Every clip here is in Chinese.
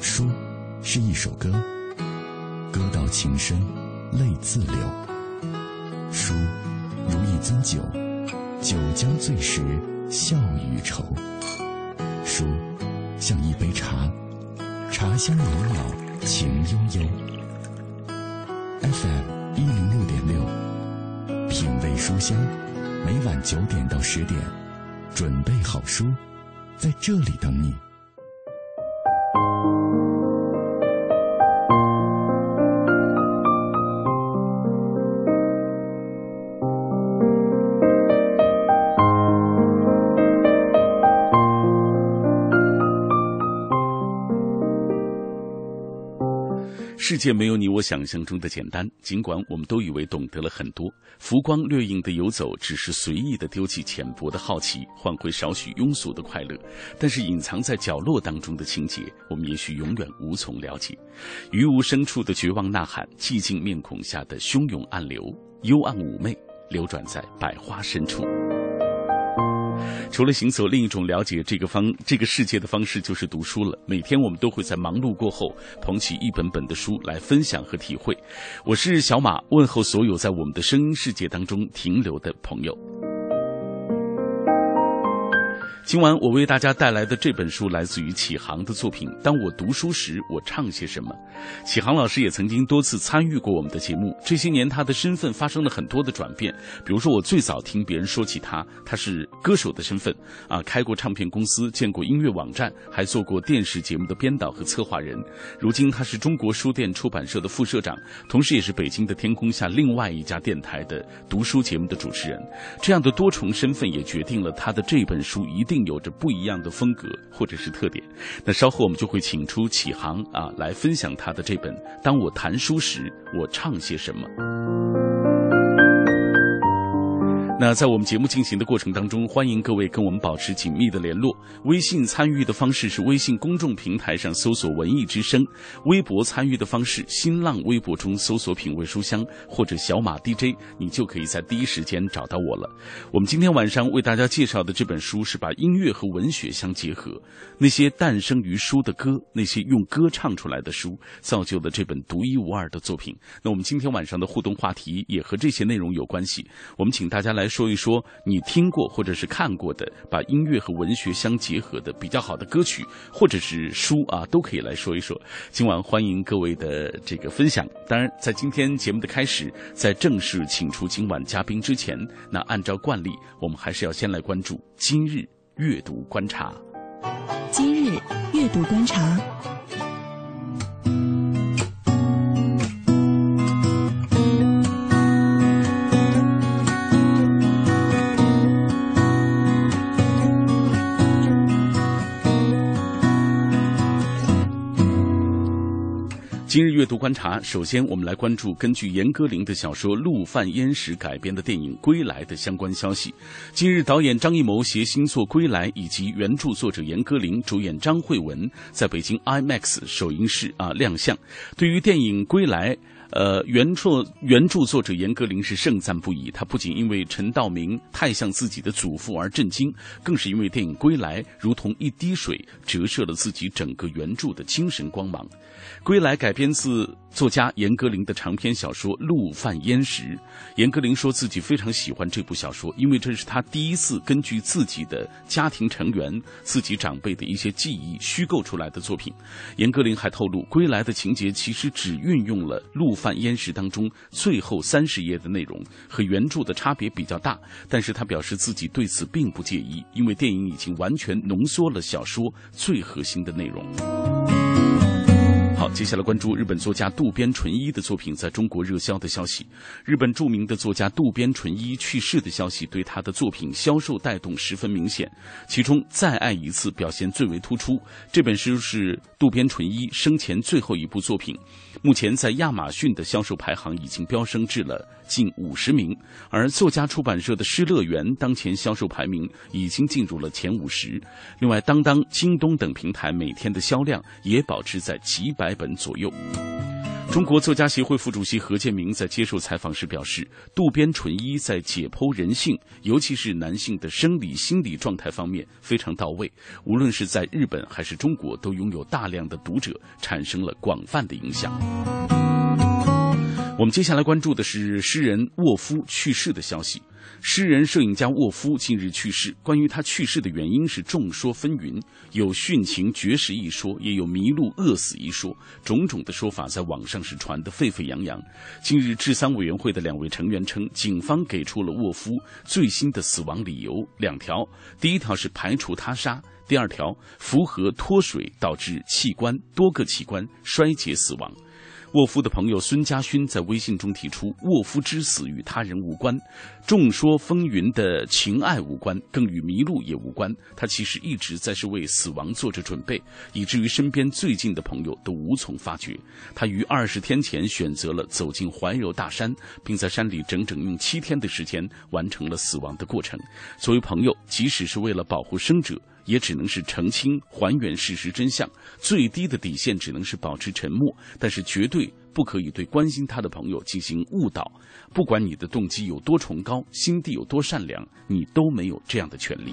书是一首歌，歌到情深泪自流。书如一樽酒，酒将醉时笑与愁。书像一杯茶，茶香袅袅情悠悠。 FM106.6 品味书香，每晚9点到10点，准备好书，在这里等你。世界没有你我想象中的简单，尽管我们都以为懂得了很多。浮光掠影的游走，只是随意的丢弃浅薄的好奇，换回少许庸俗的快乐。但是隐藏在角落当中的情节，我们也许永远无从了解。于无声处的绝望呐喊，寂静面孔下的汹涌暗流，幽暗妩媚，流转在百花深处。除了行走，另一种了解这个世界的方式就是读书了。每天我们都会在忙碌过后，捧起一本本的书来分享和体会。我是小马，问候所有在我们的声音世界当中停留的朋友。今晚我为大家带来的这本书来自于启航的作品《当我读书时，我唱些什么》。启航老师也曾经多次参与过我们的节目，这些年他的身份发生了很多的转变。比如说，我最早听别人说起他是歌手的身份啊，开过唱片公司，建过音乐网站，还做过电视节目的编导和策划人。如今他是中国书店出版社的副社长，同时也是北京的天空下另外一家电台的读书节目的主持人。这样的多重身份也决定了他的这本书一定有着不一样的风格或者是特点。那稍后我们就会请出启航啊，来分享他的这本《当我谈书时，我唱些什么》。那在我们节目进行的过程当中，欢迎各位跟我们保持紧密的联络。微信参与的方式是微信公众平台上搜索文艺之声，微博参与的方式新浪微博中搜索品味书香或者小马 DJ， 你就可以在第一时间找到我了。我们今天晚上为大家介绍的这本书是把音乐和文学相结合，那些诞生于书的歌，那些用歌唱出来的书，造就了这本独一无二的作品。那我们今天晚上的互动话题也和这些内容有关系，我们请大家来说一说你听过或者是看过的把音乐和文学相结合的比较好的歌曲或者是书啊，都可以来说一说。今晚欢迎各位的这个分享。当然在今天节目的开始，在正式请出今晚嘉宾之前，那按照惯例我们还是要先来关注今日阅读观察。今日阅读观察，今日阅读观察，首先我们来关注根据严歌苓的小说《陆犯焉识》改编的电影《归来》的相关消息。近日，导演张艺谋携新作《归来》以及原著作者严歌苓、主演张慧雯在北京 IMAX 首映式亮相。对于电影《归来》，原著作者严歌苓是盛赞不已，他不仅因为陈道明太像自己的祖父而震惊，更是因为电影《归来》如同一滴水折射了自己整个原著的精神光芒。《归来》改编自作家严歌苓的长篇小说《陆犯焉识》，严歌苓说自己非常喜欢这部小说，因为这是他第一次根据自己的家庭成员、自己长辈的一些记忆虚构出来的作品。严歌苓还透露，《归来》的情节其实只运用了《陆犯焉识》当中最后30页的内容，和原著的差别比较大，但是他表示自己对此并不介意，因为电影已经完全浓缩了小说最核心的内容。好，接下来关注日本作家渡边淳一的作品在中国热销的消息。日本著名的作家渡边淳一去世的消息对他的作品销售带动十分明显，其中《再爱一次》表现最为突出。这本书是渡边淳一生前最后一部作品，目前在亚马逊的销售排行已经飙升至了近50名，而作家出版社的《失乐园》当前销售排名已经进入了前50。另外，当当、京东等平台每天的销量也保持在700本左右。中国作家协会副主席何建明在接受采访时表示，渡边淳一在解剖人性，尤其是男性的生理心理状态方面非常到位，无论是在日本还是中国，都拥有大量的读者，产生了广泛的影响。我们接下来关注的是诗人沃夫去世的消息。诗人摄影家沃夫近日去世，关于他去世的原因是众说纷纭，有殉情绝食一说，也有迷路饿死一说，种种的说法在网上是传得沸沸扬扬。近日治丧委员会的两位成员称，警方给出了沃夫最新的死亡理由两条，第一条是排除他杀，第二条符合脱水导致多个器官衰竭死亡。沃夫的朋友孙家勋在微信中提出，沃夫之死与他人无关，众说纷纭的情爱无关，更与迷路也无关，他其实一直在是为死亡做着准备，以至于身边最近的朋友都无从发觉。他于20天前选择了走进怀柔大山，并在山里整整用7天的时间完成了死亡的过程。作为朋友，即使是为了保护生者，也只能是澄清还原事实真相，最低的底线只能是保持沉默，但是绝对不可以对关心他的朋友进行误导，不管你的动机有多崇高，心地有多善良，你都没有这样的权利。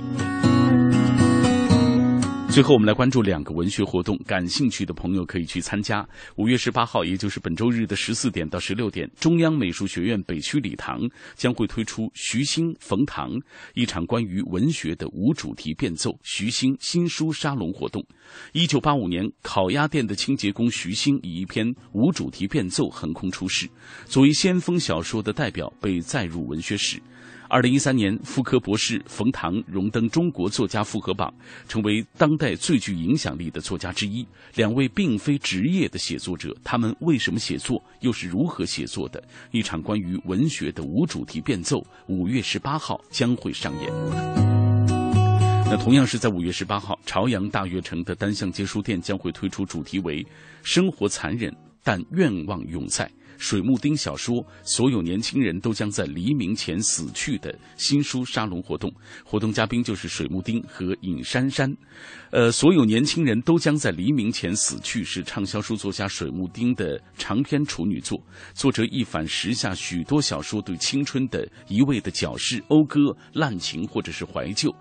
最后我们来关注两个文学活动，感兴趣的朋友可以去参加。5月18号，也就是本周日的14点到16点，中央美术学院北区礼堂将会推出徐星冯唐一场关于文学的无主题变奏徐星新书沙龙活动。1985年烤鸭店的清洁工徐星以一篇无主题变奏横空出世，作为先锋小说的代表被载入文学史。2013年傅科博士冯唐荣登中国作家复合榜，成为当代最具影响力的作家之一。两位并非职业的写作者，他们为什么写作，又是如何写作的？一场关于文学的无主题变奏5月18号将会上演。那同样是在5月18号，朝阳大悦城的单向街书店将会推出主题为生活残忍但愿望永在，水木丁小说所有年轻人都将在黎明前死去的新书沙龙活动，活动嘉宾就是水木丁和尹珊珊。所有年轻人都将在黎明前死去是畅销书作家水木丁的长篇处女作，作者一反时下许多小说对青春的一味的矫饰、讴歌、滥情或者是怀旧，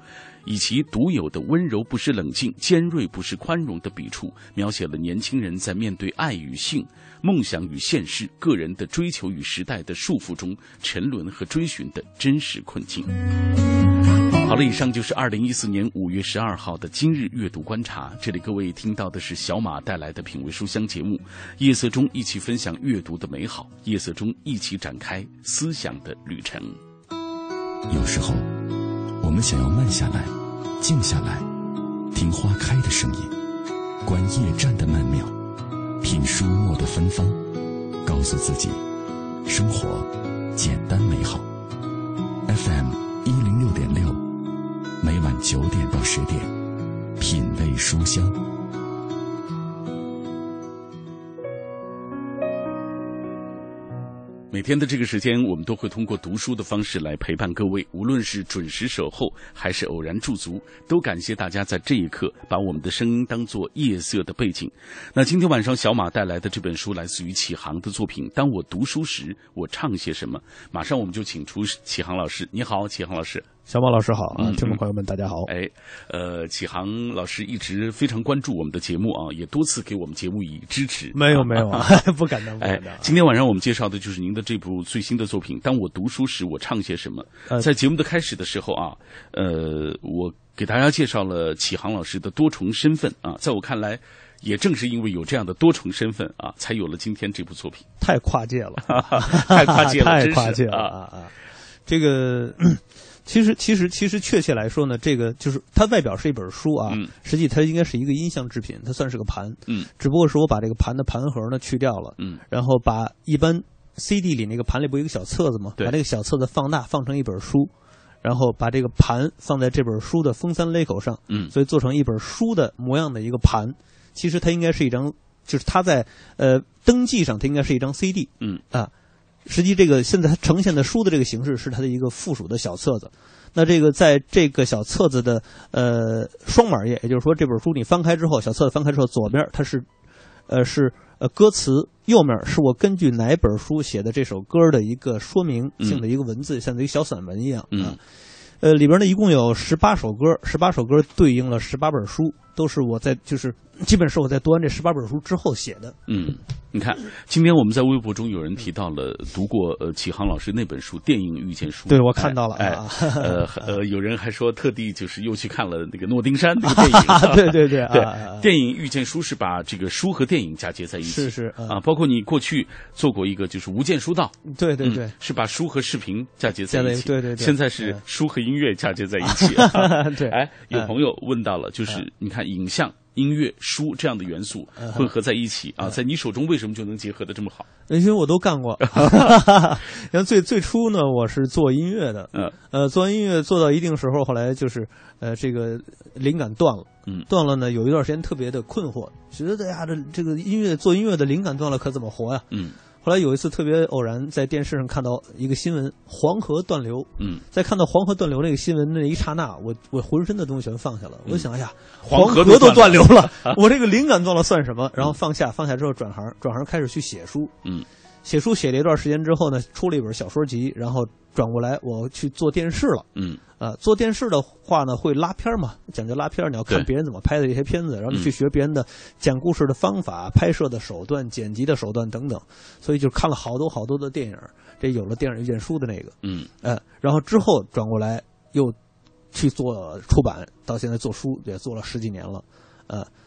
以其独有的温柔不失冷静、尖锐不失宽容的笔触，描写了年轻人在面对爱与性、梦想与现实、个人的追求与时代的束缚中沉沦和追寻的真实困境。好了，以上就是2014年5月12号的今日阅读观察。这里各位听到的是小马带来的品味书香节目，夜色中一起分享阅读的美好，夜色中一起展开思想的旅程。有时候我们想要慢下来，静下来，听花开的声音，观夜战的曼妙，品书墨的芬芳，告诉自己生活简单美好。 FM106.6 每晚9点到10点，品味书香。每天的这个时间，我们都会通过读书的方式来陪伴各位，无论是准时守候还是偶然驻足，都感谢大家在这一刻把我们的声音当作夜色的背景。那今天晚上小马带来的这本书来自于启航的作品《当我读书时我唱些什么》，马上我们就请出启航老师。你好，启航老师。小马老师好啊，听众朋友们大家好。启航老师一直非常关注我们的节目啊，也多次给我们节目以支持。没有，不敢当，不敢当。今天晚上我们介绍的就是您的这部最新的作品《当我读书时我唱些什么》。在节目的开始的时候啊，我给大家介绍了启航老师的多重身份啊，在我看来，也正是因为有这样的多重身份啊，才有了今天这部作品。太跨界了，太跨界了，太跨界了啊！这个。其实确切来说呢，这个就是它外表是一本书啊，实际它应该是一个音像制品，它算是个盘，只不过是我把这个盘的盘盒呢去掉了，然后把一般 CD 里那个盘里不有一个小册子吗？把这个小册子放大，放成一本书，然后把这个盘放在这本书的封三勒口上，所以做成一本书的模样的一个盘。其实它应该是一张，就是它在登记上它应该是一张 CD，实际这个现在它呈现的书的这个形式是它的一个附属的小册子。那这个在这个小册子的双码页，也就是说这本书你翻开之后，小册子翻开之后，左边它是歌词右面是我根据哪本书写的这首歌的一个说明性的一个文字，像一个小散文一样啊。里边呢一共有18首歌，18首歌对应了18本书，都是我在就是基本是我在读完这18本书之后写的。嗯，你看，今天我们在微博中有人提到了读过启航老师那本书《电影遇见书》，对我看到了，有人还说特地就是又去看了那个诺丁山那个电影，对，电影遇见书是把这个书和电影嫁接在一起，是啊，包括你过去做过一个就是《无间书道》，对，是把书和视频嫁接在一起，对，现在是书和音乐嫁接在一起，对，哎，有朋友问到了，就是你看影像、音乐、书这样的元素混合在一起啊，在你手中为什么就能结合的这么好？因为我都干过。然后最初呢，我是做音乐的，做音乐做到一定时候，后来就是这个灵感断了，断了呢，有一段时间特别的困惑，觉得呀，这个音乐做音乐的灵感断了，可怎么活呀？后来有一次特别偶然在电视上看到一个新闻，黄河断流。在看到黄河断流那个新闻那一刹那，我浑身的东西全放下了。我想，哎呀，黄河都断流了，我这个灵感断了算什么？然后放下之后转行开始去写书。写书写了一段时间之后呢，出了一本小说集，然后转过来我去做电视了。做电视的话呢，会拉片嘛，讲究拉片，你要看别人怎么拍的这些片子，然后你去学别人的讲故事的方法、拍摄的手段、剪辑的手段等等，所以就看了好多的电影，这有了电影遇见书的那个，然后之后转过来又去做出版，到现在做书也做了10几年了，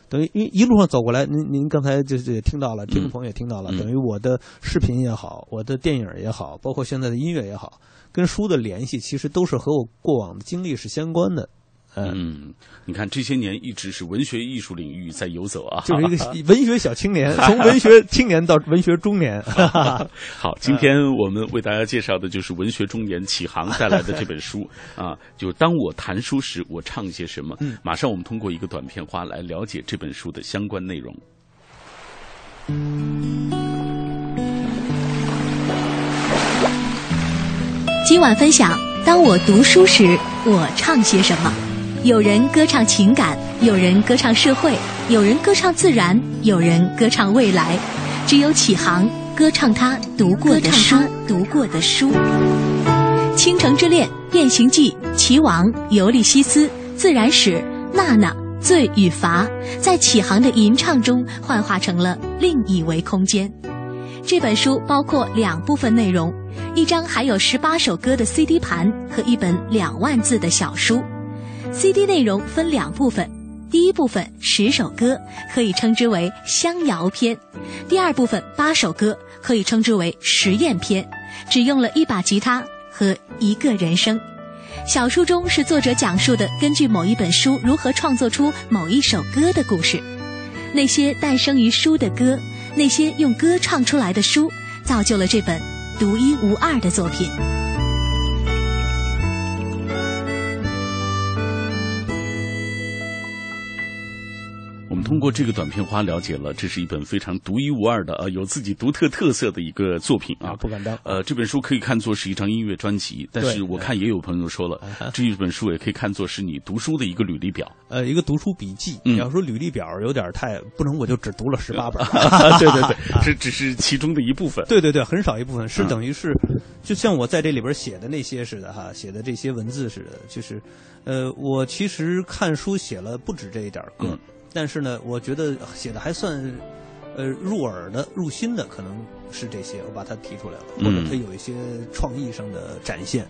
等于一路上走过来，您刚才就也听到了，听众朋友也听到了，等于我的视频也好，我的电影也好，包括现在的音乐也好，跟书的联系其实都是和我过往的经历是相关的。你看这些年一直是文学艺术领域在游走啊，就是一个文学小青年，从文学青年到文学中年。好，今天我们为大家介绍的就是文学中年启航带来的这本书啊，就当我谈书时我唱些什么。马上我们通过一个短片花来了解这本书的相关内容。今晚分享，当我读书时我唱些什么。有人歌唱情感，有人歌唱社会，有人歌唱自然，有人歌唱未来，只有启航歌唱他读过的书。倾城之恋、变形记、棋王、尤利西斯、自然史、娜娜、罪与罚，在启航的吟唱中幻化成了另一维空间。这本书包括2部分内容，一张含有18首歌的 CD 盘和一本2万字的小书。CD 内容分2部分，第一部分10首歌，可以称之为香谣篇；第二部分8首歌，可以称之为实验篇，只用了1把吉他和1个人声。小书中是作者讲述的根据某一本书如何创作出某一首歌的故事，那些诞生于书的歌，那些用歌唱出来的书，造就了这本独一无二的作品。我们通过这个短片花了解了，这是一本非常独一无二的有自己独特特色的一个作品啊，不敢当。这本书可以看作是一张音乐专辑，但是我看也有朋友说了，这一本书也可以看作是你读书的一个履历表，一个读书笔记。你要说履历表有点太不能，我就只读了18本。对，这只是其中的一部分。对，很少一部分，是等于是就像我在这里边写的那些似的哈，写的这些文字似的，就是我其实看书写了不止这一点歌。但是呢，我觉得写的还算，入耳的、入心的，可能是这些，我把它提出来了，或者它有一些创意上的展现。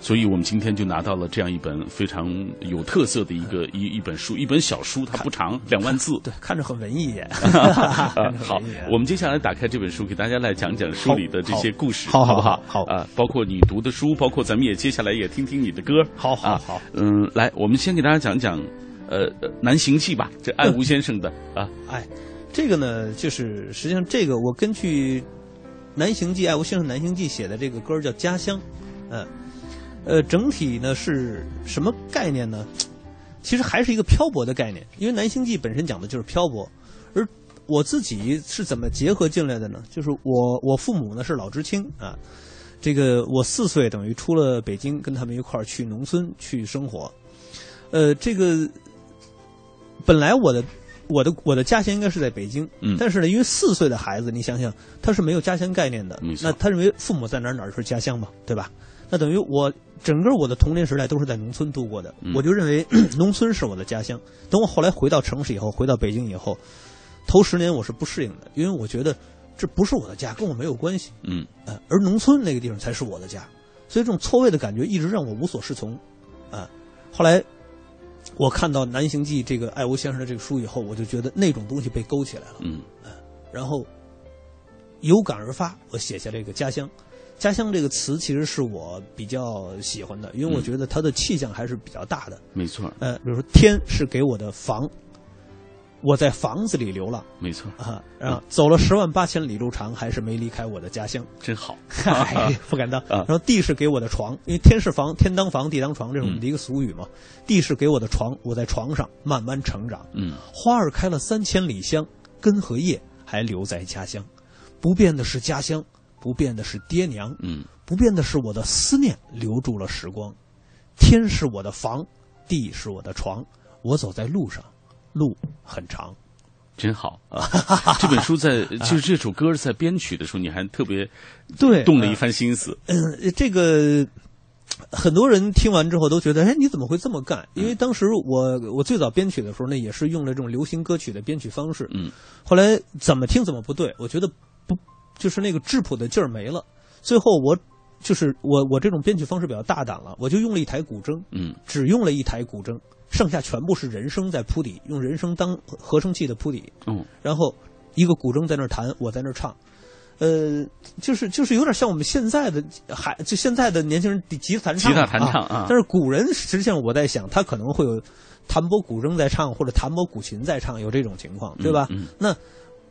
所以我们今天就拿到了这样一本非常有特色的一本书，一本小书，它不长，2万字，对，看着很文艺耶。好，我们接下来打开这本书，给大家来讲讲书里的这些故事，好不好？啊，包括你读的书，包括咱们也接下来也听听你的歌。好。来，我们先给大家讲讲。南行记吧，这爱吾先生的这个呢，就是实际上这个我根据南行记，爱吾先生南行记写的这个歌叫家乡。整体呢是什么概念呢？其实还是一个漂泊的概念，因为南行记本身讲的就是漂泊。而我自己是怎么结合进来的呢？就是我父母呢是老知青啊，这个我4岁等于出了北京，跟他们一块儿去农村去生活。这个本来我的我的家乡应该是在北京，嗯，但是呢，因为4岁的孩子，你想想他是没有家乡概念的，那他认为父母在哪就是家乡嘛，对吧？那等于我整个我的童年时代都是在农村度过的，我就认为农村是我的家乡。等我后来回到城市以后，回到北京以后，头10年我是不适应的，因为我觉得这不是我的家，跟我没有关系，嗯，而农村那个地方才是我的家，所以这种错位的感觉一直让我无所适从，啊，后来我看到《南行记》这个爱无先生的这个书以后，我就觉得那种东西被勾起来了，嗯，然后有感而发，我写下这个家乡。家乡这个词其实是我比较喜欢的，因为我觉得它的气象还是比较大的。没错。比如说天是给我的房，我在房子里流浪。没错啊，走了108000里路长，还是没离开我的家乡。真好，哎，不敢当。然后地是给我的床，因为天是房，天当房，地当床，这是我们的一个俗语嘛。地是给我的床，我在床上慢慢成长。嗯，花儿开了3000里香，根和叶还留在家乡。不变的是家乡。不变的是爹娘，嗯，不变的是我的思念留住了时光。天是我的房，地是我的床，我走在路上，路很长。真好啊！这本书在，其实这首歌在编曲的时候，你还特别对动了一番心思。这个很多人听完之后都觉得，哎，你怎么会这么干？因为当时我最早编曲的时候呢，也是用了这种流行歌曲的编曲方式，嗯，后来怎么听怎么不对，我觉得。就是那个质朴的劲儿没了，最后我这种编曲方式比较大胆了，我就用了一台古筝，嗯，只用了一台古筝，剩下全部是人声在铺底，用人声当合成器的铺底，嗯，然后一个古筝在那儿弹，我在那儿唱，就是有点像我们现在的现在的年轻人吉他弹唱啊，但是古人实际上我在想，他可能会有弹拨古筝在唱，或者弹拨古琴在唱，有这种情况，对吧？嗯嗯、那。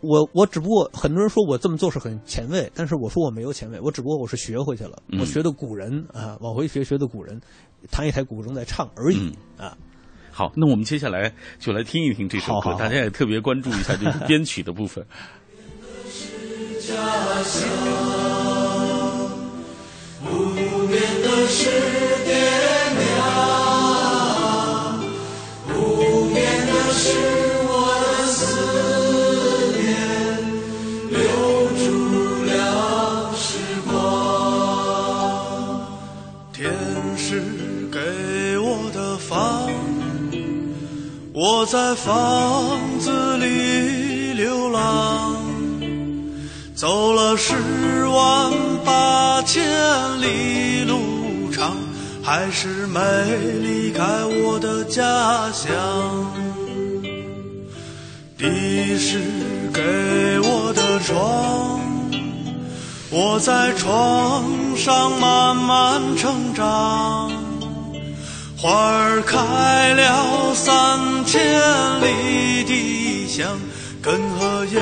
我只不过很多人说我这么做是很前卫，但是我说我没有前卫，我只不过我是学回去了，我学的古人啊，往回学的古人，弹一台古筝在唱而已、啊。好，那我们接下来就来听一听这首歌，好大家也特别关注一下这个编曲的部分。不变的是爹娘，不变的是。我在房子里流浪，走了108000里路长，还是没离开我的家乡。地是给我的床，我在床上慢慢成长。花儿开了3000里的香，根和叶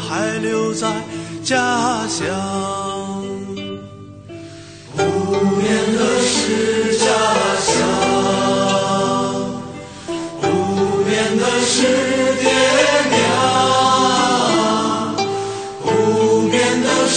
还留在家乡。不变的是家乡，不变的是爹娘，不变的是。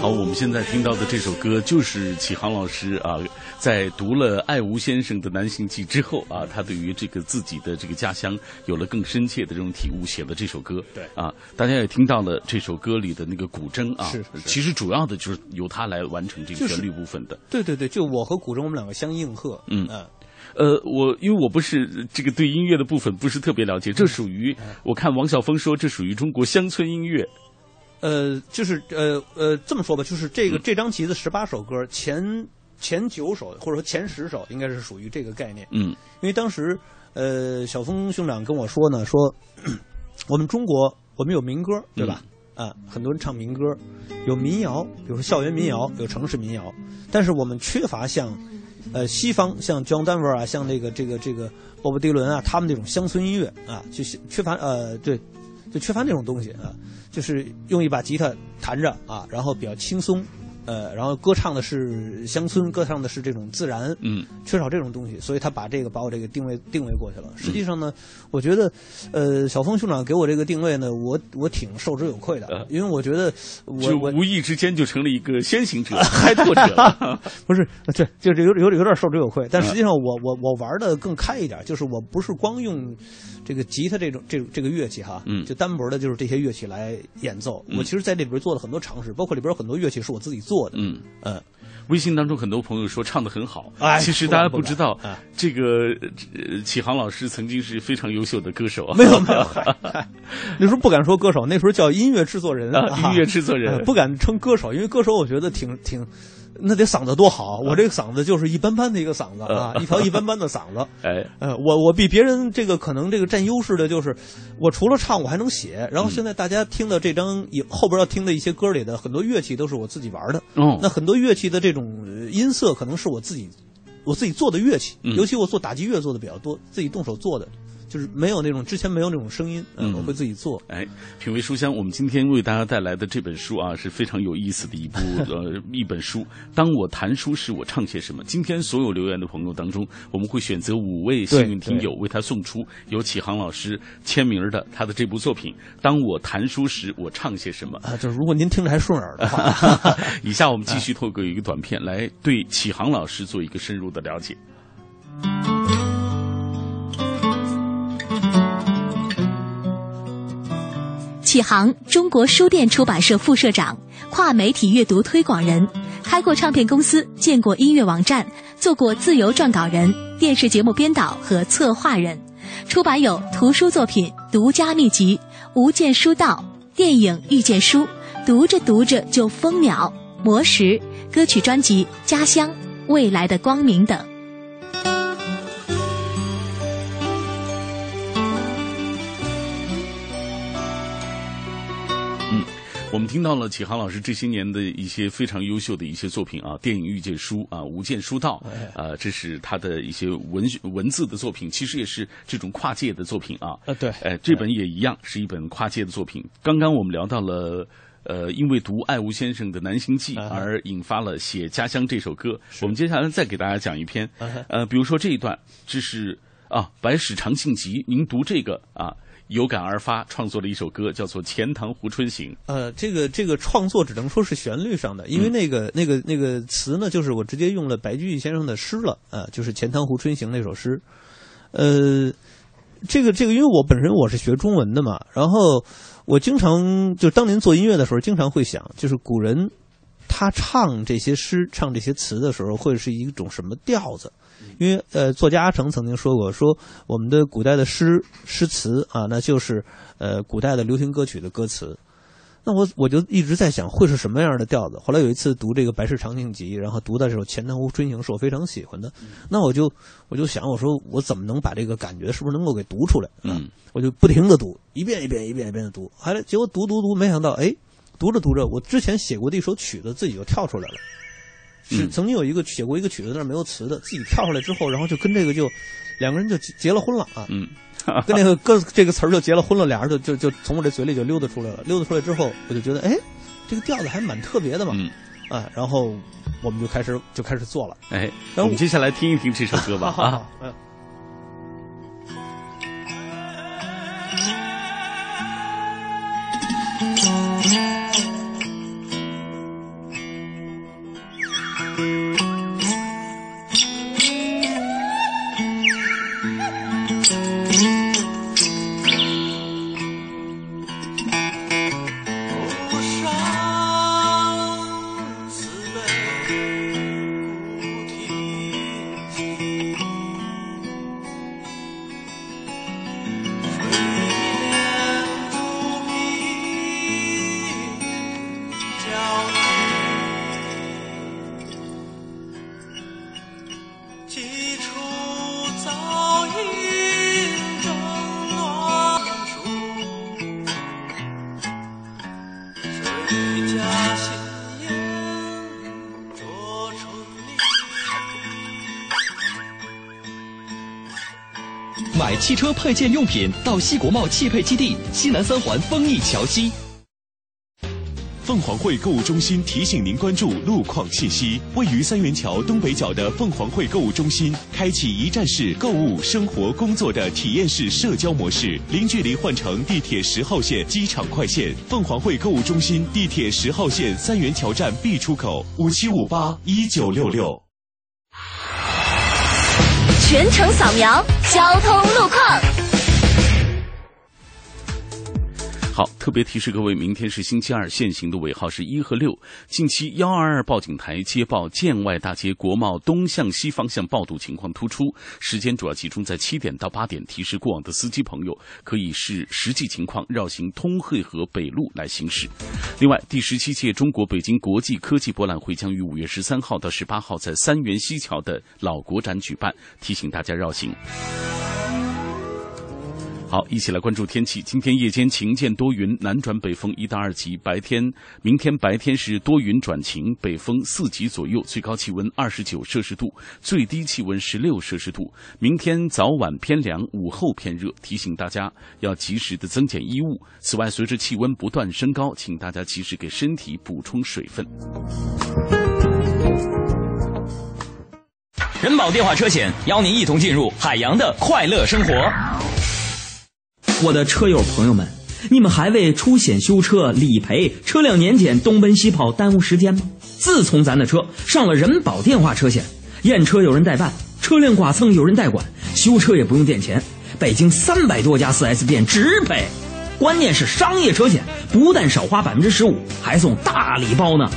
好，我们现在听到的这首歌就是启航老师啊在读了爱吾先生的《南行记》之后啊，他对于这个自己的这个家乡有了更深切的这种体悟，写了这首歌。对啊，大家也听到了这首歌里的那个古筝啊，是其实主要的就是由他来完成这个旋律部分的。就是、对，就我和古筝我们两个相应和。因为我不是这个对音乐的部分不是特别了解，这属于我看王晓峰说这属于中国乡村音乐。这么说吧，就是这个、这张集子18首歌，前9首或者说前10首应该是属于这个概念。嗯，因为当时晓峰兄长跟我说呢，说我们中国我们有民歌对吧？啊，很多人唱民歌，有民谣，比如说校园民谣，有城市民谣，但是我们缺乏像。西方像 John Denver 啊，像这个鲍勃迪伦啊，他们那种乡村音乐啊，就缺乏就缺乏那种东西啊，就是用一把吉他弹着啊，然后比较轻松，然后歌唱的是乡村，歌唱的是这种自然，缺少这种东西，所以他把我这个定位过去了。实际上呢，我觉得晓峰兄长给我这个定位呢，我挺受之有愧的，因为我觉得我无意之间就成了一个先行者、开拓者了。不是，对，就是有点受之有愧。但实际上我玩的更开一点，就是我不是光用这个吉他这个乐器哈，就单薄的就是这些乐器来演奏。我其实在这里边做了很多尝试，包括里边有很多乐器是我自己做的。微信当中很多朋友说唱得很好，其实大家不知道，这个启航老师曾经是非常优秀的歌手啊。没有，那时候不敢说歌手，那时候叫音乐制作人啊，音乐制作人不敢称歌手，因为歌手我觉得挺，那得嗓子多好，我这个嗓子就是一般般的一个嗓子啊，一条一般般的嗓子。我比别人这个可能这个占优势的就是，我除了唱我还能写。然后现在大家听的这张后边要听的一些歌里的很多乐器都是我自己玩的。那很多乐器的这种音色可能是我自己做的乐器，尤其我做打击乐做的比较多，自己动手做的。就是之前没有那种声音，我会自己做。品味书香，我们今天为大家带来的这本书啊，是非常有意思的一本书。当我弹书时，我唱些什么？今天所有留言的朋友当中，我们会选择5位幸运听友，为他送出由启航老师签名的他的这部作品《当我弹书时，我唱些什么》啊。就是如果您听着还顺耳的话，以下我们继续透过一个短片来对启航老师做一个深入的了解。启航，中国书店出版社副社长，跨媒体阅读推广人，开过唱片公司，建过音乐网站，做过自由撰稿人、电视节目编导和策划人，出版有图书作品《独家秘籍》《无间书道》、电影《遇见书》、读着读着就疯鸟、魔石、歌曲专辑《家乡》、未来的光明等。我们听到了启航老师这些年的一些非常优秀的一些作品啊，电影《遇见书》啊，《无间书道》啊，这是他的一些文字的作品，其实也是这种跨界的作品啊。对，这本也一样是一本跨界的作品。刚刚我们聊到了，因为读爱吾先生的《南行记》而引发了写《家乡》这首歌。我们接下来再给大家讲一篇，比如说这一段，这是啊《百史长兴集》，您读这个啊。有感而发，创作了一首歌，叫做《钱塘湖春行》。这个创作只能说是旋律上的，因为那个词呢，就是我直接用了白居易先生的诗了啊，就是《钱塘湖春行》那首诗。这个，因为我本身我是学中文的嘛，然后我经常就当年做音乐的时候，经常会想，就是古人他唱这些诗、唱这些词的时候，会是一种什么调子？因为作家阿城曾经说过，说我们的古代的诗词啊，那就是古代的流行歌曲的歌词。那我就一直在想，会是什么样的调子？后来有一次读这个《百史长兴集》，然后读到这首《钱塘湖春行》是我非常喜欢的。那我就想，我说我怎么能把这个感觉是不是能够给读出来？我就不停地读，一遍地读，后来结果读，没想到读着读着，我之前写过的一首曲子自己就跳出来了。是曾经有一个写过一个曲子，但是没有词的，自己跳出来之后，然后就跟这个就两个人就结了婚了啊。跟那个歌这个词儿就结了婚了，俩人就从我这嘴里就溜达出来了。溜达出来之后，我就觉得这个调子还蛮特别的嘛。然后我们就开始做了。那我们接下来听一听这首歌吧。好。买汽车配件用品到西国贸汽配基地，西南三环丰益桥西。凤凰汇购物中心提醒您关注路况信息。位于三元桥东北角的凤凰汇购物中心，开启一站式购物、生活、工作的体验式社交模式，零距离换乘地铁10号线、机场快线。凤凰汇购物中心地铁10号线三元桥站 B 出口，57581966。全程扫描交通路况。好，特别提示各位，明天是星期二，限行的尾号是1和6。近期122报警台接报建外大街国贸东向西方向爆堵情况突出，时间主要集中在7点到8点。提示过往的司机朋友可以视实际情况绕行通惠河北路来行驶。另外，第17届中国北京国际科技博览会将于5月13号到18号在三元西桥的老国展举办，提醒大家绕行。好，一起来关注天气。今天夜间晴见多云，南转北风1到2级。明天白天是多云转晴，北风4级左右，最高气温29摄氏度，最低气温16摄氏度。明天早晚偏凉，午后偏热，提醒大家要及时的增减衣物。此外，随着气温不断升高，请大家及时给身体补充水分。人保电话车险邀您一同进入海洋的快乐生活。我的车友朋友们，你们还为出险修车、理赔、车辆年检东奔西跑耽误时间吗？自从咱的车上了人保电话车险，验车有人代办，车辆剐蹭有人代管，修车也不用垫钱。北京300多家 4S 店直赔，关键是商业车险不但少花15%，还送大礼包呢。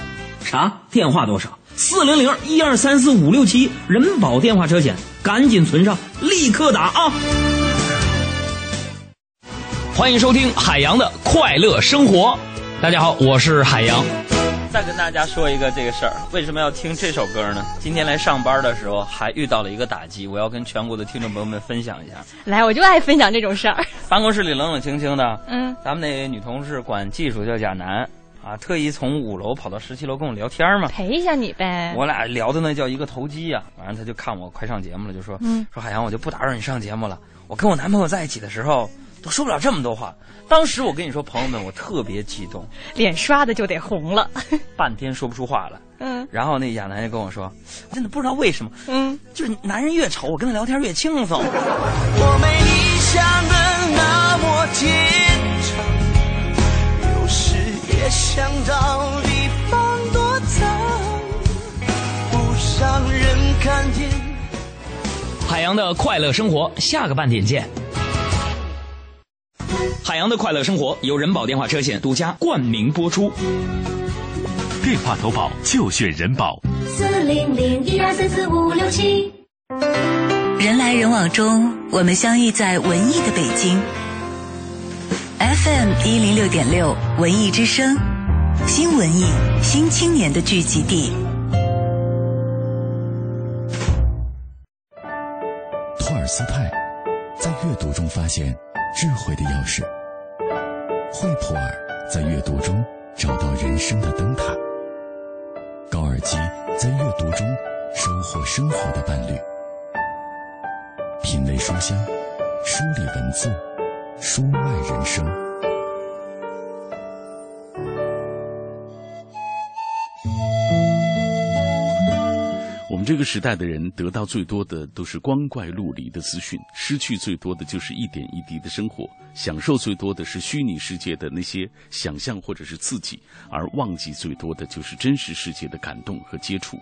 啥？电话多少？400-1234-567，人保电话车险，赶紧存上，立刻打啊！欢迎收听海洋的快乐生活。大家好，我是海洋。再跟大家说一个这个事儿，为什么要听这首歌呢？今天来上班的时候还遇到了一个打击，我要跟全国的听众朋友们分享一下。来，我就爱分享这种事儿。办公室里冷冷清清的，咱们那女同事管技术叫贾楠啊，特意从5楼跑到17楼跟我聊天嘛，陪一下你呗。我俩聊的那叫一个投机啊，完了他就看我快上节目了，就说海洋，我就不打扰你上节目了。我跟我男朋友在一起的时候，都说不了这么多话。当时我跟你说，朋友们，我特别激动，脸刷的就得红了，半天说不出话了。然后那亚楠就跟我说，我真的不知道为什么，就是男人越丑，我跟他聊天越轻松。我没你想的那么天真，有时也想到地方多脏，不让人看见。海洋的快乐生活，下个半点见。海洋的快乐生活由人保电话车险独家冠名播出，电话投保就选人保。400-1234-567。人来人往中，我们相遇在文艺的北京。FM106.6文艺之声，新文艺、新青年的聚集地。托尔斯泰在阅读中发现智慧的钥匙，惠普尔在阅读中找到人生的灯塔，高尔基在阅读中收获生活的伴侣。品味书香，梳理文字，书卖人生。我们这个时代的人得到最多的都是光怪陆离的资讯，失去最多的就是一点一滴的生活，享受最多的是虚拟世界的那些想象或者是刺激，而忘记最多的就是真实世界的感动和接触。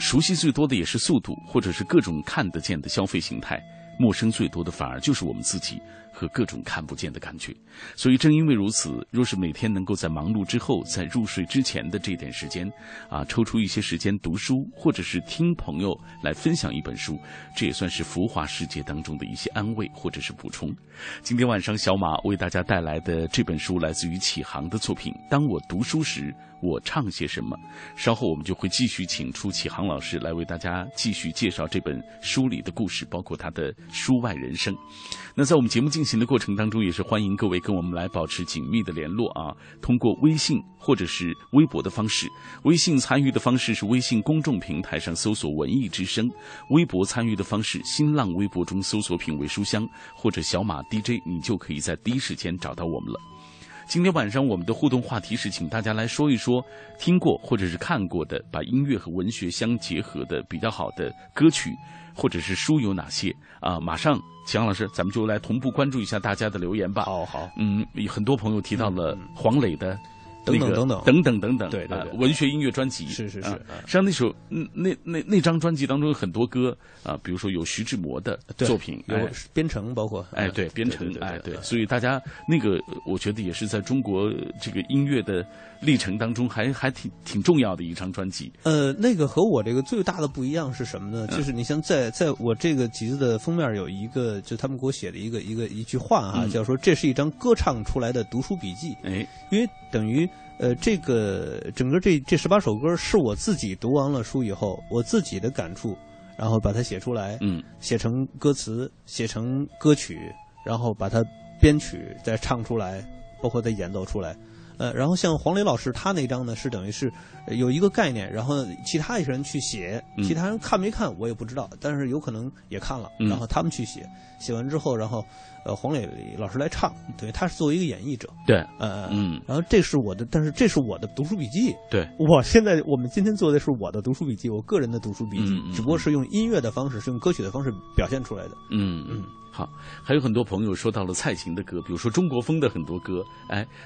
熟悉最多的也是速度，或者是各种看得见的消费形态，陌生最多的反而就是我们自己和各种看不见的感觉。所以正因为如此，若是每天能够在忙碌之后，在入睡之前的这点时间啊，抽出一些时间读书，或者是听朋友来分享一本书，这也算是浮华世界当中的一些安慰或者是补充。今天晚上小马为大家带来的这本书来自于启航的作品《当我读书时，我唱些什么。稍后我们就会继续请出启航老师来为大家继续介绍这本书里的故事，包括他的书外人生。那在我们节目进行的过程当中，也是欢迎各位跟我们来保持紧密的联络啊，通过微信或者是微博的方式。微信参与的方式是微信公众平台上搜索文艺之声，微博参与的方式新浪微博中搜索品味书香或者小马 DJ， 你就可以在第一时间找到我们了。今天晚上我们的互动话题是请大家来说一说听过或者是看过的把音乐和文学相结合的比较好的歌曲或者是书有哪些啊？马上启航老师咱们就来同步关注一下大家的留言吧。好，很多朋友提到了黄磊的等等，对，文学音乐专辑是，实际上那张专辑当中有很多歌啊，比如说有徐志摩的作品，有编程，包括编程，所以大家那个我觉得也是在中国这个音乐的历程当中还挺重要的一张专辑。那个和我这个最大的不一样是什么呢？就是你像在我这个集子的封面有一个，就他们给我写的一句话啊，叫说这是一张歌唱出来的读书笔记。哎，因为等于这个整个这18首歌是我自己读完了书以后我自己的感触，然后把它写出来，写成歌词，写成歌曲，然后把它编曲再唱出来，包括再演奏出来。然后像黄磊老师他那张呢是等于是有一个概念，然后其他一些人去写，其他人看没看我也不知道，但是有可能也看了，然后他们去写完之后，然后黄磊老师来唱，对，他是作为一个演绎者，对，然后这是我的读书笔记，对，我们今天做的是我的读书笔记，我个人的读书笔记，只不过是用音乐的方式，是用歌曲的方式表现出来的，好，还有很多朋友说到了蔡琴的歌，比如说中国风的很多歌，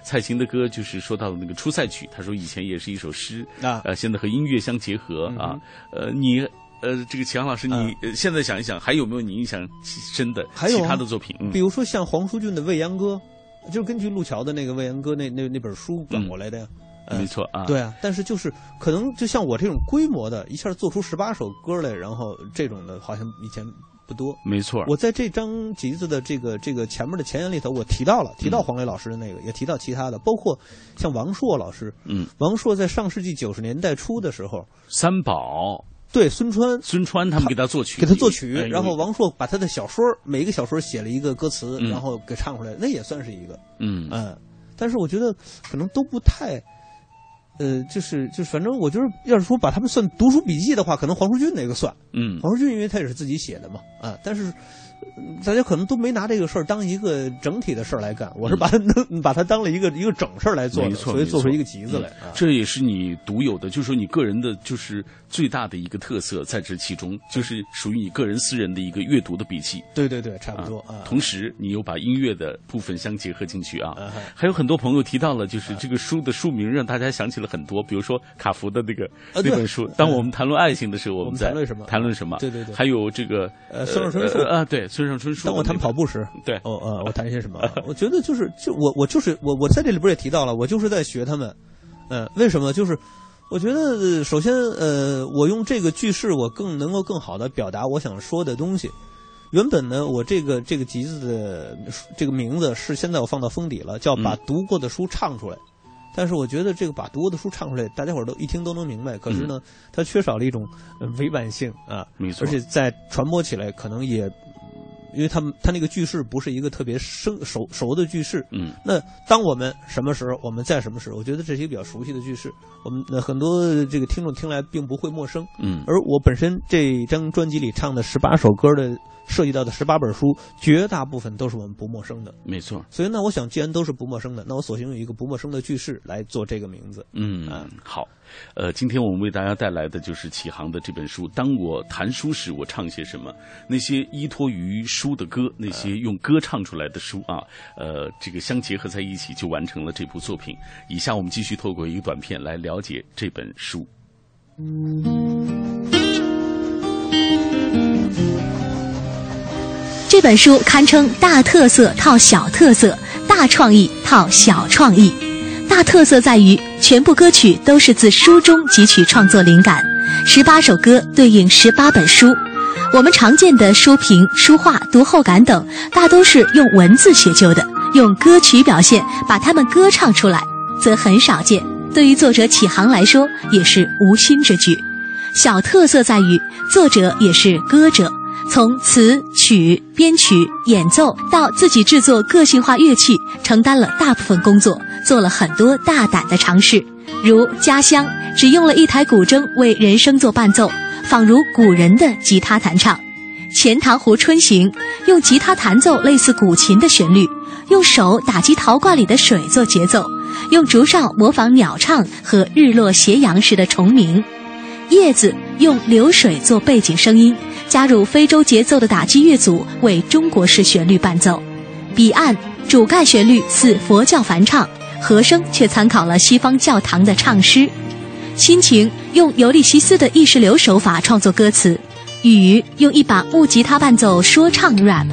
蔡琴的歌就是说到了那个《出塞曲》，他说以前也是一首诗，现在和音乐相结合啊，这个启航老师，你现在想一想，还有没有你印象深的其他的作品？比如说像黄舒骏的《未央歌》，就是根据陆桥的那个《未央歌》那本书转过来的呀。没错啊，对啊，但是就是可能就像我这种规模的，一下做出18首歌来，然后这种的好像以前不多。没错，我在这张集子的这个前面的前言里头，我提到黄磊老师的那个，也提到其他的，包括像王朔老师，王朔在上世纪90年代初的时候，三宝。对，孙川他们给他作曲，然后王朔把他的小说，每一个小说写了一个歌词，然后给唱出来，那也算是一个，但是我觉得可能都不太，就是反正我就是要是说把他们算读书笔记的话，可能黄舒骏那个算，黄舒骏因为他也是自己写的嘛，但是大家可能都没拿这个事儿当一个整体的事儿来干，我是把它当了一个整事儿来做的，所以做出一个集子来。这也是你独有的，就是说你个人的就是最大的一个特色在这其中，就是属于你个人私人的一个阅读的笔记。对，差不多啊。同时，你又把音乐的部分相结合进去啊。还有很多朋友提到了，就是这个书的书名让大家想起了很多，比如说卡夫的那本书。当我们谈论爱情的时候，我们在谈论什么？对。还有这个村上春树啊，对。村上春树。当我谈跑步时，对，我谈一些什么？我觉得我在这里边也提到了，我就是在学他们。为什么？就是我觉得首先我用这个句式，我更能够更好的表达我想说的东西。原本呢，我这个集子的这个名字是现在我放到封底了，叫把读过的书唱出来。但是我觉得这个把读过的书唱出来，大家伙都一听都能明白。可是呢，它缺少了一种委婉性啊，没错。而且在传播起来可能也。因为他那个句式不是一个特别熟的句式，那当我们什么时候，我们在什么时候，我觉得这些比较熟悉的句式，我们很多这个听众听来并不会陌生，而我本身这张专辑里唱的18首歌的涉及到的18本书，绝大部分都是我们不陌生的，没错。所以呢，我想既然都是不陌生的，那我索性用一个不陌生的句式来做这个名字。好。今天我们为大家带来的就是启航的这本书。当我谈书时，我唱些什么？那些依托于书的歌，那些用歌唱出来的书啊，这个相结合在一起，就完成了这部作品。以下我们继续透过一个短片来了解这本书。这本书堪称大特色套小特色，大创意套小创意。大特色在于全部歌曲都是自书中汲取创作灵感，18首歌对应18本书。我们常见的书评、书画、读后感等，大都是用文字写就的，用歌曲表现，把它们歌唱出来，则很少见。对于作者启航来说也是无心之举。小特色在于作者也是歌者，从词曲编曲演奏到自己制作个性化乐器，承担了大部分工作，做了很多大胆的尝试，如《家乡》只用了一台古筝为人声做伴奏，仿如古人的吉他弹唱；《钱塘湖春行》用吉他弹奏类似古琴的旋律，用手打击陶罐里的水做节奏，用竹哨模仿鸟唱和日落斜阳时的虫鸣；《叶子》用流水做背景声音，加入非洲节奏的打击乐组为中国式旋律伴奏；《彼岸》主干旋律似佛教梵唱，和声却参考了西方教堂的唱诗；《心情》用尤利西斯的意识流手法创作歌词；《雨鱼》用一把木吉他伴奏说唱 rap。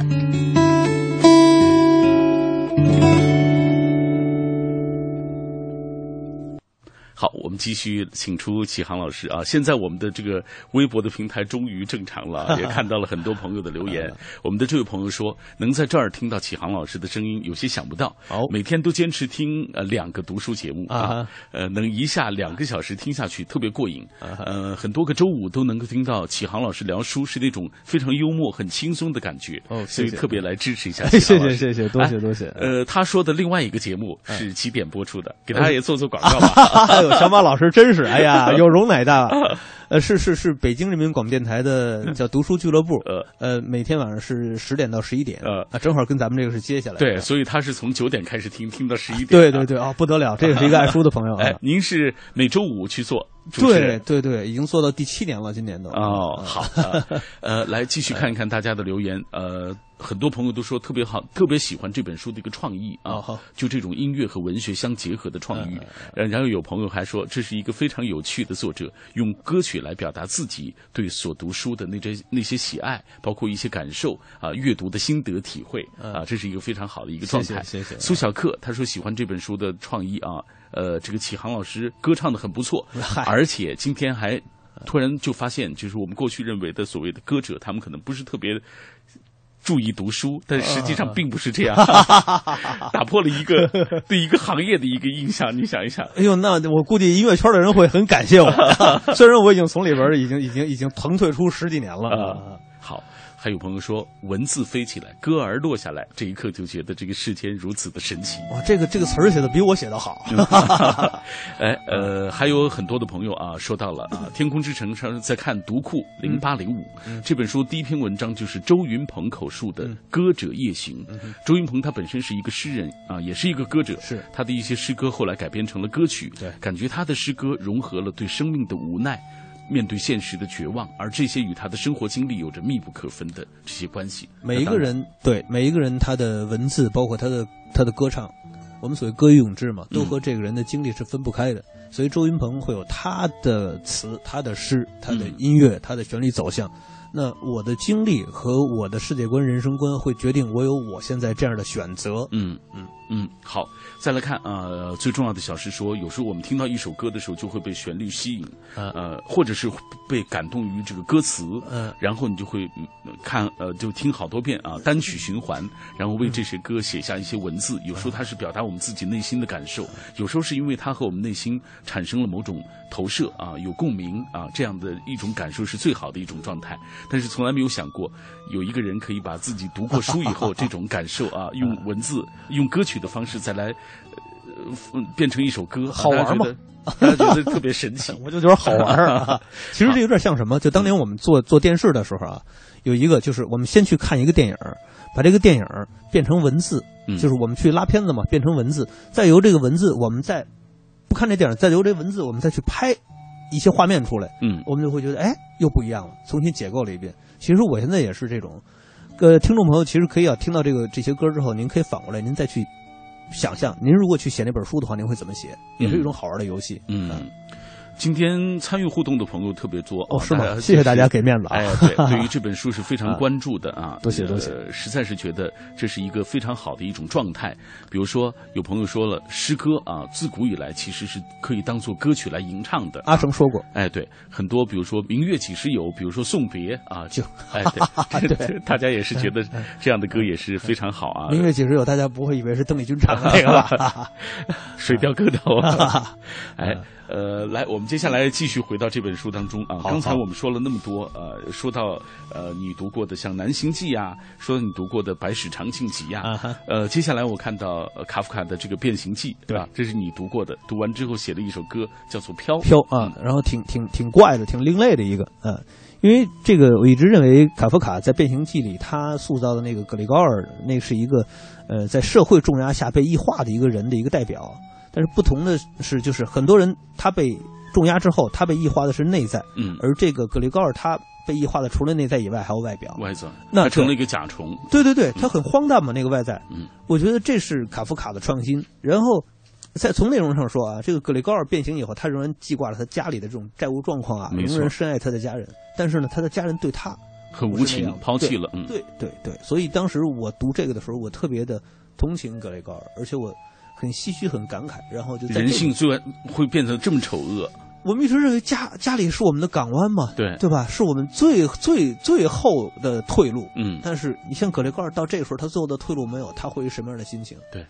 好，我们继续请出启航老师啊！现在我们的这个微博的平台终于正常了，也看到了很多朋友的留言。我们的这位朋友说，能在这儿听到启航老师的声音，有些想不到。每天都坚持听2个读书节目啊，能一下2个小时听下去，特别过瘾。很多个周五都能够听到启航老师聊书，是那种非常幽默、很轻松的感觉。所以特别来支持一下启航老师。谢谢，多谢多谢。他说的另外一个节目是7点播出的，给大家也做广告吧。小马老师真是，哎呀，有容乃大。是北京人民广播电台的叫读书俱乐部，每天晚上是10点到11点，正好跟咱们这个是接下来。对，所以他是从9点开始听，听到11点。对，不得了，这个是一个爱书的朋友。哎，您是每周五去做主持人？对，已经做到第7年了，今年都。好，来继续看一看大家的留言。很多朋友都说特别好，特别喜欢这本书的一个创意啊，就这种音乐和文学相结合的创意。然后有朋友还说，这是一个非常有趣的作者用歌曲来表达自己对所读书的那些喜爱，包括一些感受啊，阅读的心得体会啊，这是一个非常好的一个状态。谢谢。苏小克他说喜欢这本书的创意啊，这个启航老师歌唱得很不错，而且今天还突然就发现，就是我们过去认为的所谓的歌者，他们可能不是特别注意读书，但实际上并不是这样，打破了一个对一个行业的一个印象。你想一想，哎呦，那我估计音乐圈的人会很感谢我，虽然我已经从里边已经腾退出10几年了。好，还有朋友说，文字飞起来，歌儿落下来，这一刻就觉得这个世间如此的神奇。哇，这个词儿写的比我写的好。还有很多的朋友啊，说到了啊，《天空之城》上在看读库0805这本书，第一篇文章就是周云鹏口述的《歌者夜行》。周云鹏他本身是一个诗人啊，也是一个歌者，是他的一些诗歌后来改编成了歌曲，对，感觉他的诗歌融合了对生命的无奈。面对现实的绝望，而这些与他的生活经历有着密不可分的这些关系。每一个人他的文字，包括他的歌唱，我们所谓歌咏志嘛，都和这个人的经历是分不开的。所以周云鹏会有他的词、他的诗、他的音乐、他的旋律走向。那我的经历和我的世界观、人生观会决定我有我现在这样的选择。好，再来看啊，最重要的小事说，有时候我们听到一首歌的时候，就会被旋律吸引，或者是被感动于这个歌词，然后你就会看就听好多遍啊，单曲循环，然后为这些歌写下一些文字。有时候它是表达我们自己内心的感受，有时候是因为它和我们内心产生了某种投射啊，有共鸣啊，这样的一种感受是最好的一种状态。但是从来没有想过，有一个人可以把自己读过书以后这种感受啊，用文字、用歌曲的方式再来，变成一首歌，好玩吗？大家觉得特别神奇，我就觉得好玩啊。其实这有点像什么？就当年我们做电视的时候啊，有一个就是我们先去看一个电影，把这个电影变成文字，就是我们去拉片子嘛，变成文字，再由这个文字，我们再不看这电影，再由这文字，我们再去拍一些画面出来，我们就会觉得，哎，又不一样了，重新解构了一遍。其实我现在也是这种，听众朋友其实可以听到这些歌之后，您可以反过来，您再去想象，您如果去写那本书的话，您会怎么写，也是一种好玩的游戏。今天参与互动的朋友特别多哦，是吗？谢谢大家给面子啊！哎，对于这本书是非常关注的啊，多谢多谢。实在是觉得这是一个非常好的一种状态。比如说，有朋友说了，诗歌啊，自古以来其实是可以当做歌曲来吟唱的。阿成说过，哎，对，很多比如说《明月几时有》，比如说《送别》啊，就哎对，对，大家也是觉得这样的歌也是非常好啊。《明月几时有》，大家不会以为是邓丽君唱的那个吧？水调歌头啊，哎。来，我们接下来继续回到这本书当中啊。刚才我们说了那么多，说到你读过的像《南行记》啊，说到你读过的《白史长庆集》啊，接下来我看到卡夫卡的这个《变形记》，对吧？这是你读过的，读完之后写了一首歌叫做《飘》啊，然后挺怪的，挺另类的一个，因为这个我一直认为卡夫卡在《变形记》里他塑造的那个格里高尔，那是一个在社会重压下被异化的一个人的一个代表。但是不同的是，就是很多人他被重压之后，他被异化的是内在，而这个格里高尔他被异化的除了内在以外还有外表，外在，那成了一个甲虫。对对对，他很荒诞嘛，那个外在。我觉得这是卡夫卡的创新。然后，再从内容上说啊，这个格里高尔变形以后，他仍然记挂了他家里的这种债务状况啊，仍然深爱他的家人，但是呢，他的家人对他很无情，抛弃了。对对对，所以当时我读这个的时候，我特别的同情格里高尔，而且我很唏嘘，很感慨，然后就人性居然会变成这么丑恶。我们一直认为家里是我们的港湾嘛，对吧？是我们最后的退路。但是你像格雷高尔到这个时候，他最后的退路没有，他会是什么样的心情？对，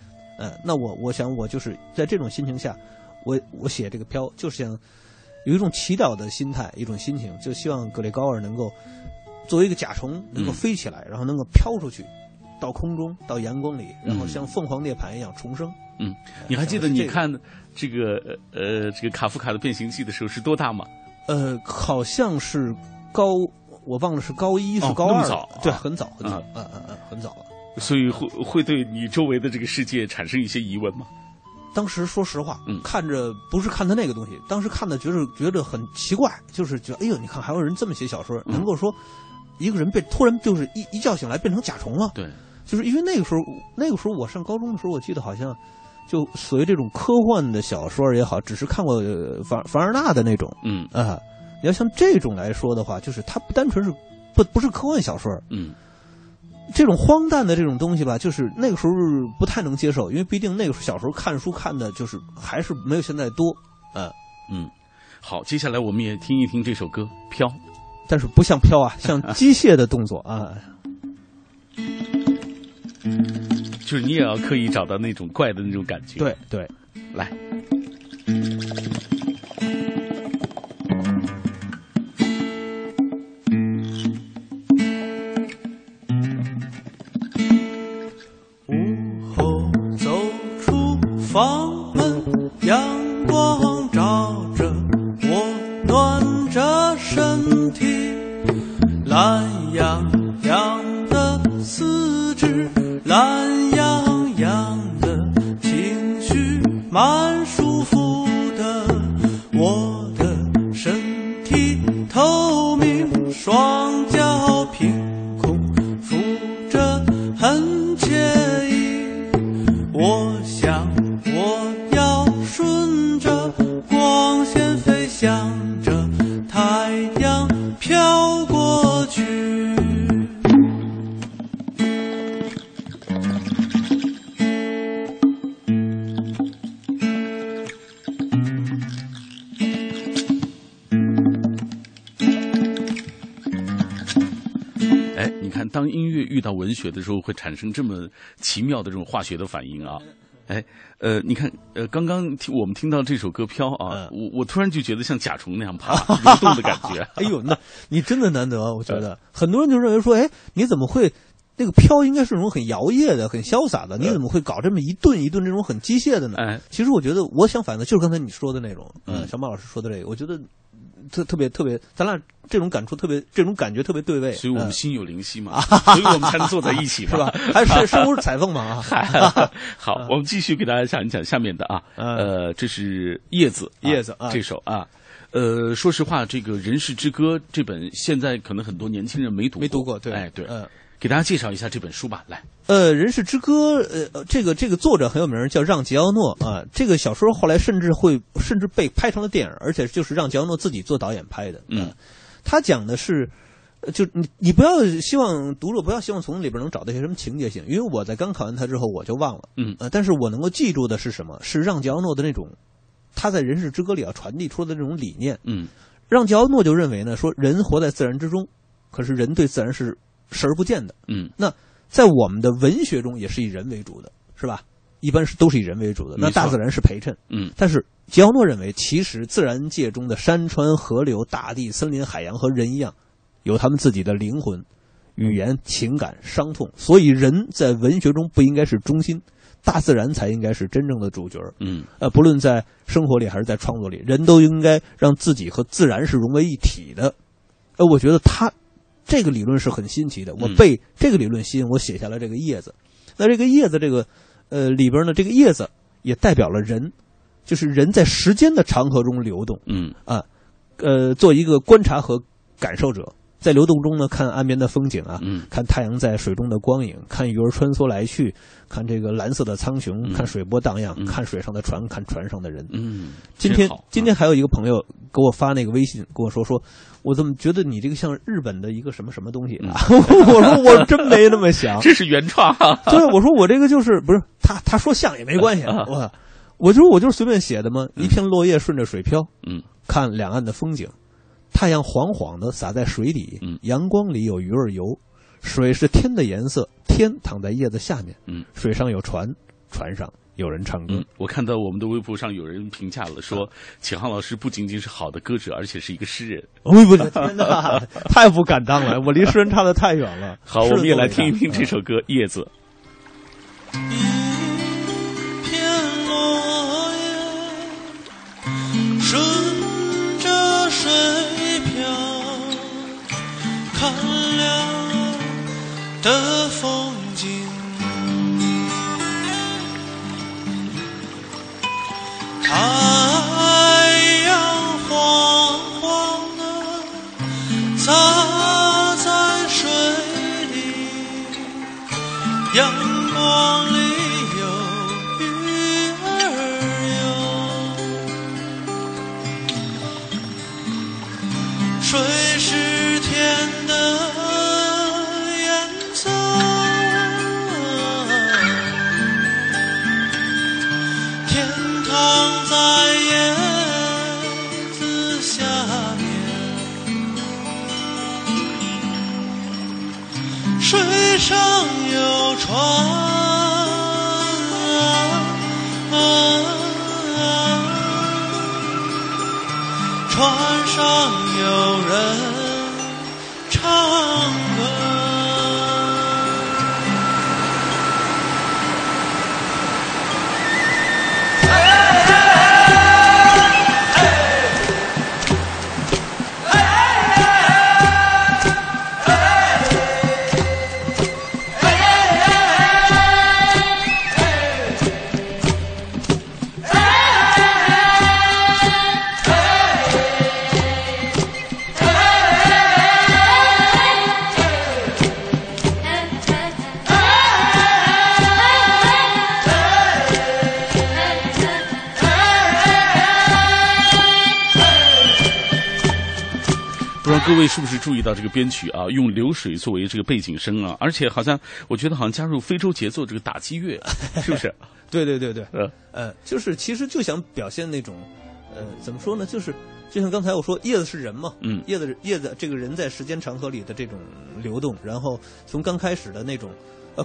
那我想我就是在这种心情下，我写这个飘，就是想有一种祈祷的心态，一种心情，就希望格雷高尔能够作为一个甲虫能够飞起来，然后能够飘出去，到空中，到阳光里，然后像凤凰涅槃一样重生。你还记得你看这个这个卡夫卡的《变形记》的时候是多大吗？好像是我忘了是高一，是高二，对，很早，很早了。所以会对你周围的这个世界产生一些疑问吗？当时说实话，看着不是看他那个东西，当时看的觉得很奇怪，就是觉得哎呦，你看还有人这么写小说，能够说一个人被突然就是一觉醒来变成甲虫了。对，就是因为那个时候我上高中的时候，我记得好像。就所谓这种科幻的小说也好，只是看过凡尔纳的那种，你要像这种来说的话，就是它不单纯是不是科幻小说，这种荒诞的这种东西吧，就是那个时候不太能接受，因为毕竟那个时候小时候看书看的就是还是没有现在多，好，接下来我们也听一听这首歌《飘》，但是不像飘啊，像机械的动作啊。就是你也要刻意找到那种怪的那种感觉。对对，来。午后走出房门，阳光照着我，暖着身体，懒洋洋的四肢，懒。蛮舒服的，我的身体透明，双脚凭空浮着，很惬意。我想我要顺着光线飞翔着，太阳飘过去。当音乐遇到文学的时候，会产生这么奇妙的这种化学的反应啊！哎，你看，刚刚我们听到这首歌《飘》啊，我突然就觉得像甲虫那样爬蠕动的感觉。哎呦，那你真的难得，我觉得很多人就认为说，哎，你怎么会那个飘应该是那种很摇曳的、很潇洒的，你怎么会搞这么一顿一顿这种很机械的呢？其实我觉得，我想反的就是刚才你说的那种，小马老师说的这个，我觉得。特别，咱俩这种感触特别，这种感觉特别对位，所以我们心有灵犀嘛，所以我们才能坐在一起嘛，是吧？还是生无彩凤嘛。好，我们继续给大家讲一讲下面的啊，这是叶子这首啊，说实话，这个《人世之歌》这本现在可能很多年轻人没读过，对，哎对，给大家介绍一下这本书吧，来。人世之歌，这个作者很有名，叫让·吉奥诺啊。这个小说后来甚至被拍成了电影，而且就是让·吉奥诺自己做导演拍的。他讲的是，就你不要希望读者不要希望从里边能找到一些什么情节性，因为我在刚看完它之后我就忘了。但是我能够记住的是什么？是让·吉奥诺的那种，他在《人世之歌》里要传递出的这种理念。让·吉奥诺就认为呢，说人活在自然之中，可是人对自然是视而不见的。那在我们的文学中也是以人为主的，是吧？一般是都是以人为主的，那大自然是陪衬。但是吉奥诺认为，其实自然界中的山川河流、大地、森林、海洋和人一样，有他们自己的灵魂、语言、情感、伤痛，所以人在文学中不应该是中心，大自然才应该是真正的主角。不论在生活里还是在创作里，人都应该让自己和自然是融为一体的。我觉得他这个理论是很新奇的，我被这个理论吸引，我写下了这个叶子。那这个叶子，这个里边呢，这个叶子也代表了人，就是人在时间的长河中流动。做一个观察和感受者，在流动中呢，看岸边的风景啊，看太阳在水中的光影，看鱼儿穿梭来去，看这个蓝色的苍穹，看水波荡漾，看水上的船，看船上的人。今天还有一个朋友给我发那个微信，跟我说，我怎么觉得你这个像日本的一个什么什么东西啊？我说我真没那么想，这是原创。对，我说我这个就是不是他说像也没关系，我就是随便写的嘛。一片落叶顺着水飘，看两岸的风景。太阳黄黄的洒在水里，阳光里有鱼儿游，水是天的颜色，天躺在叶子下面，水上有船，船上有人唱歌。我看到我们的微博上有人评价了，说秦昊老师不仅仅是好的歌者，而且是一个诗人。我的天哪，太不敢当了，我离诗人差得太远了。好，我们也来听一听这首歌《叶子》。一片落叶顺着水看了的风景，太阳黄黄的洒在水里，阳光里有鱼儿游，水是天的颜色，天堂在叶子下面，水上有船，船上有人唱歌。各位是不是注意到这个编曲啊，用流水作为这个背景声啊，而且好像我觉得好像加入非洲节奏这个打击乐，是不是？对，就是其实就想表现那种，怎么说呢？就是就像刚才我说，叶子是人嘛，叶子这个人在时间长河里的这种流动，然后从刚开始的那种，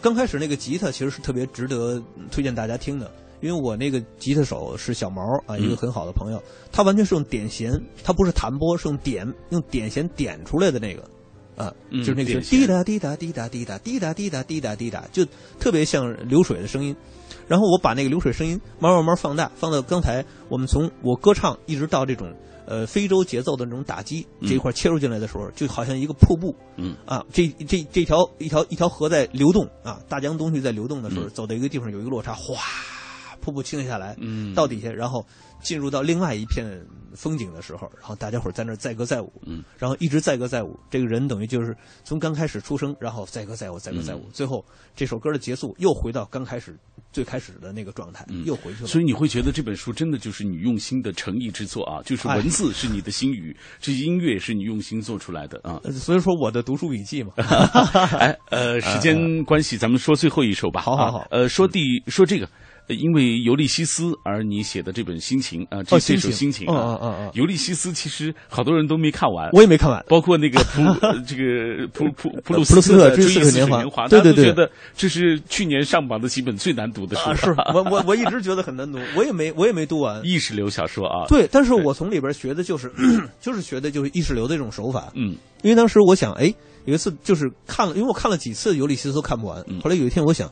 刚开始那个吉他其实是特别值得推荐大家听的。因为我那个吉他手是小毛啊，一个很好的朋友，他完全是用点弦，他不是弹拨，是用点弦点出来的那个，就是那个滴答滴答滴答滴答滴答滴答滴答滴答，就特别像流水的声音。然后我把那个流水声音慢慢放大，放到刚才我们从我歌唱一直到这种非洲节奏的那种打击这一块切入进来的时候，就好像一个瀑布，这条河在流动啊，大江东去在流动的时候，走到一个地方有一个落差，哗。瀑布倾下来，嗯，到底下，然后进入到另外一片风景的时候，然后大家伙在那儿载歌载舞，嗯，然后一直载歌载舞，这个人等于就是从刚开始出生，然后载歌载舞，载歌载舞，最后这首歌的结束又回到刚开始最开始的那个状态，又回去了。所以你会觉得这本书真的就是你用心的诚意之作啊，就是文字是你的心语，这音乐是你用心做出来的啊。所以说我的读书笔记嘛。哎，时间关系，咱们说最后一首吧。好好好。说这个。因为尤利西斯而你写的这本《心情》啊，这首《心情》啊，尤利西斯其实好多人都没看完，我也没看完，包括那个这个普鲁斯特的《追忆似水年华》，对对对，大家都觉得这是去年上榜的几本最难读的书。啊、是我一直觉得很难读，我也没读完。意识流小说啊，对，但是我从里边学的就是意识流的这种手法。嗯，因为当时我想，哎，有一次就是看了，因为我看了几次《尤利西斯》都看不完，后来有一天我想。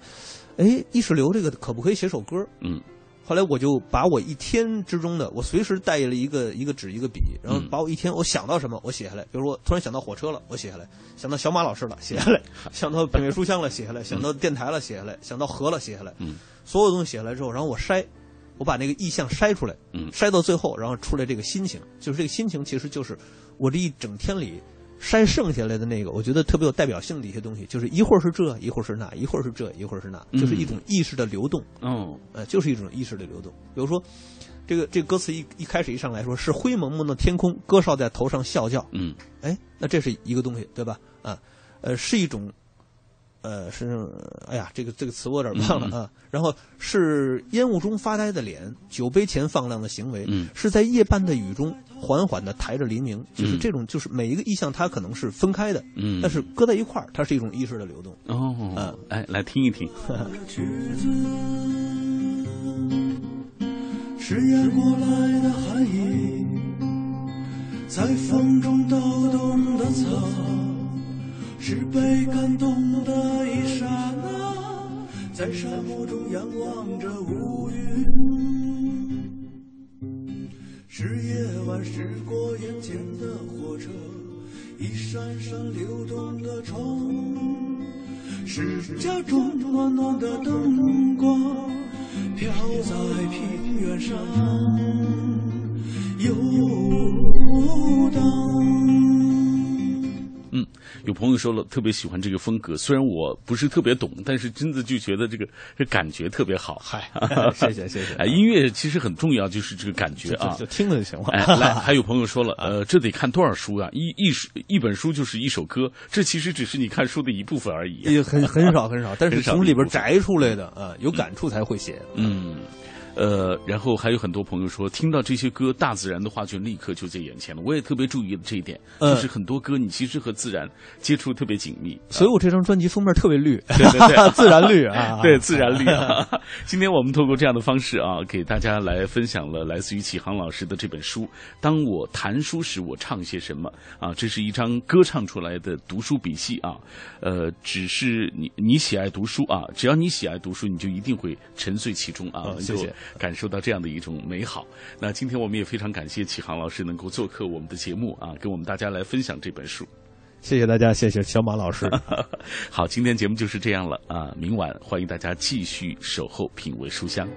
哎，意识流这个可不可以写首歌？嗯，后来我就把我一天之中的，我随时带了一个纸一个笔，然后把我一天我想到什么我写下来。比如说突然想到火车了，我写下来；想到小马老师了，写下来；想到北美书香了，写下来；想到电台了，写下来；想到河了，写下来。嗯，所有东西写下来之后，然后我筛，我把那个意象筛出来，筛到最后，然后出来这个心情，就是这个心情其实就是我这一整天里。筛剩下来的那个，我觉得特别有代表性的一些东西，就是一会儿是这，一会儿是那，一会儿是这，一会儿是那，就是一种意识的流动。哦，就是一种意识的流动。比如说，这个歌词一开始一上来说是灰蒙蒙的天空，歌哨在头上啸叫。嗯，哎，那这是一个东西，对吧？啊，是一种，是哎呀，这个词我有点忘了啊。然后是烟雾中发呆的脸，酒杯前放浪的行为，是在夜半的雨中。缓缓的抬着黎明，就是这种，就是每一个意象它可能是分开的，但是搁在一块儿，它是一种意识的流动。哦，来听一听。是夜过来的寒意，在风中抖动的侧，是被感动的一刹那，在沙漠中仰望着乌云。是夜晚驶过眼前的火车，一闪闪流动的窗，是家中暖暖的灯光飘在平原上游荡。有朋友说了特别喜欢这个风格，虽然我不是特别懂，但是真的就觉得这感觉特别好。嗨，谢谢谢谢。音乐其实很重要，就是这个感觉啊，就听了就行了。来，还有朋友说了，这得看多少书啊？一本书就是一首歌，这其实只是你看书的一部分而已。也很少很少，但是从里边摘出来的啊，有感触才会写。嗯。然后还有很多朋友说，听到这些歌，大自然的画卷立刻就在眼前了。我也特别注意了这一点，就是很多歌你其实和自然接触特别紧密，所以我这张专辑封面特别绿，对对对，自然绿啊，对，自然绿啊。今天我们透过这样的方式啊，给大家来分享了来自于启航老师的这本书《当我谈书时我唱些什么》啊，这是一张歌唱出来的读书笔记啊。只是你喜爱读书啊，只要你喜爱读书，你就一定会沉醉其中啊。谢谢。感受到这样的一种美好。那今天我们也非常感谢启航老师能够做客我们的节目啊，跟我们大家来分享这本书。谢谢大家，谢谢小马老师。好，今天节目就是这样了啊，明晚欢迎大家继续守候品味书香。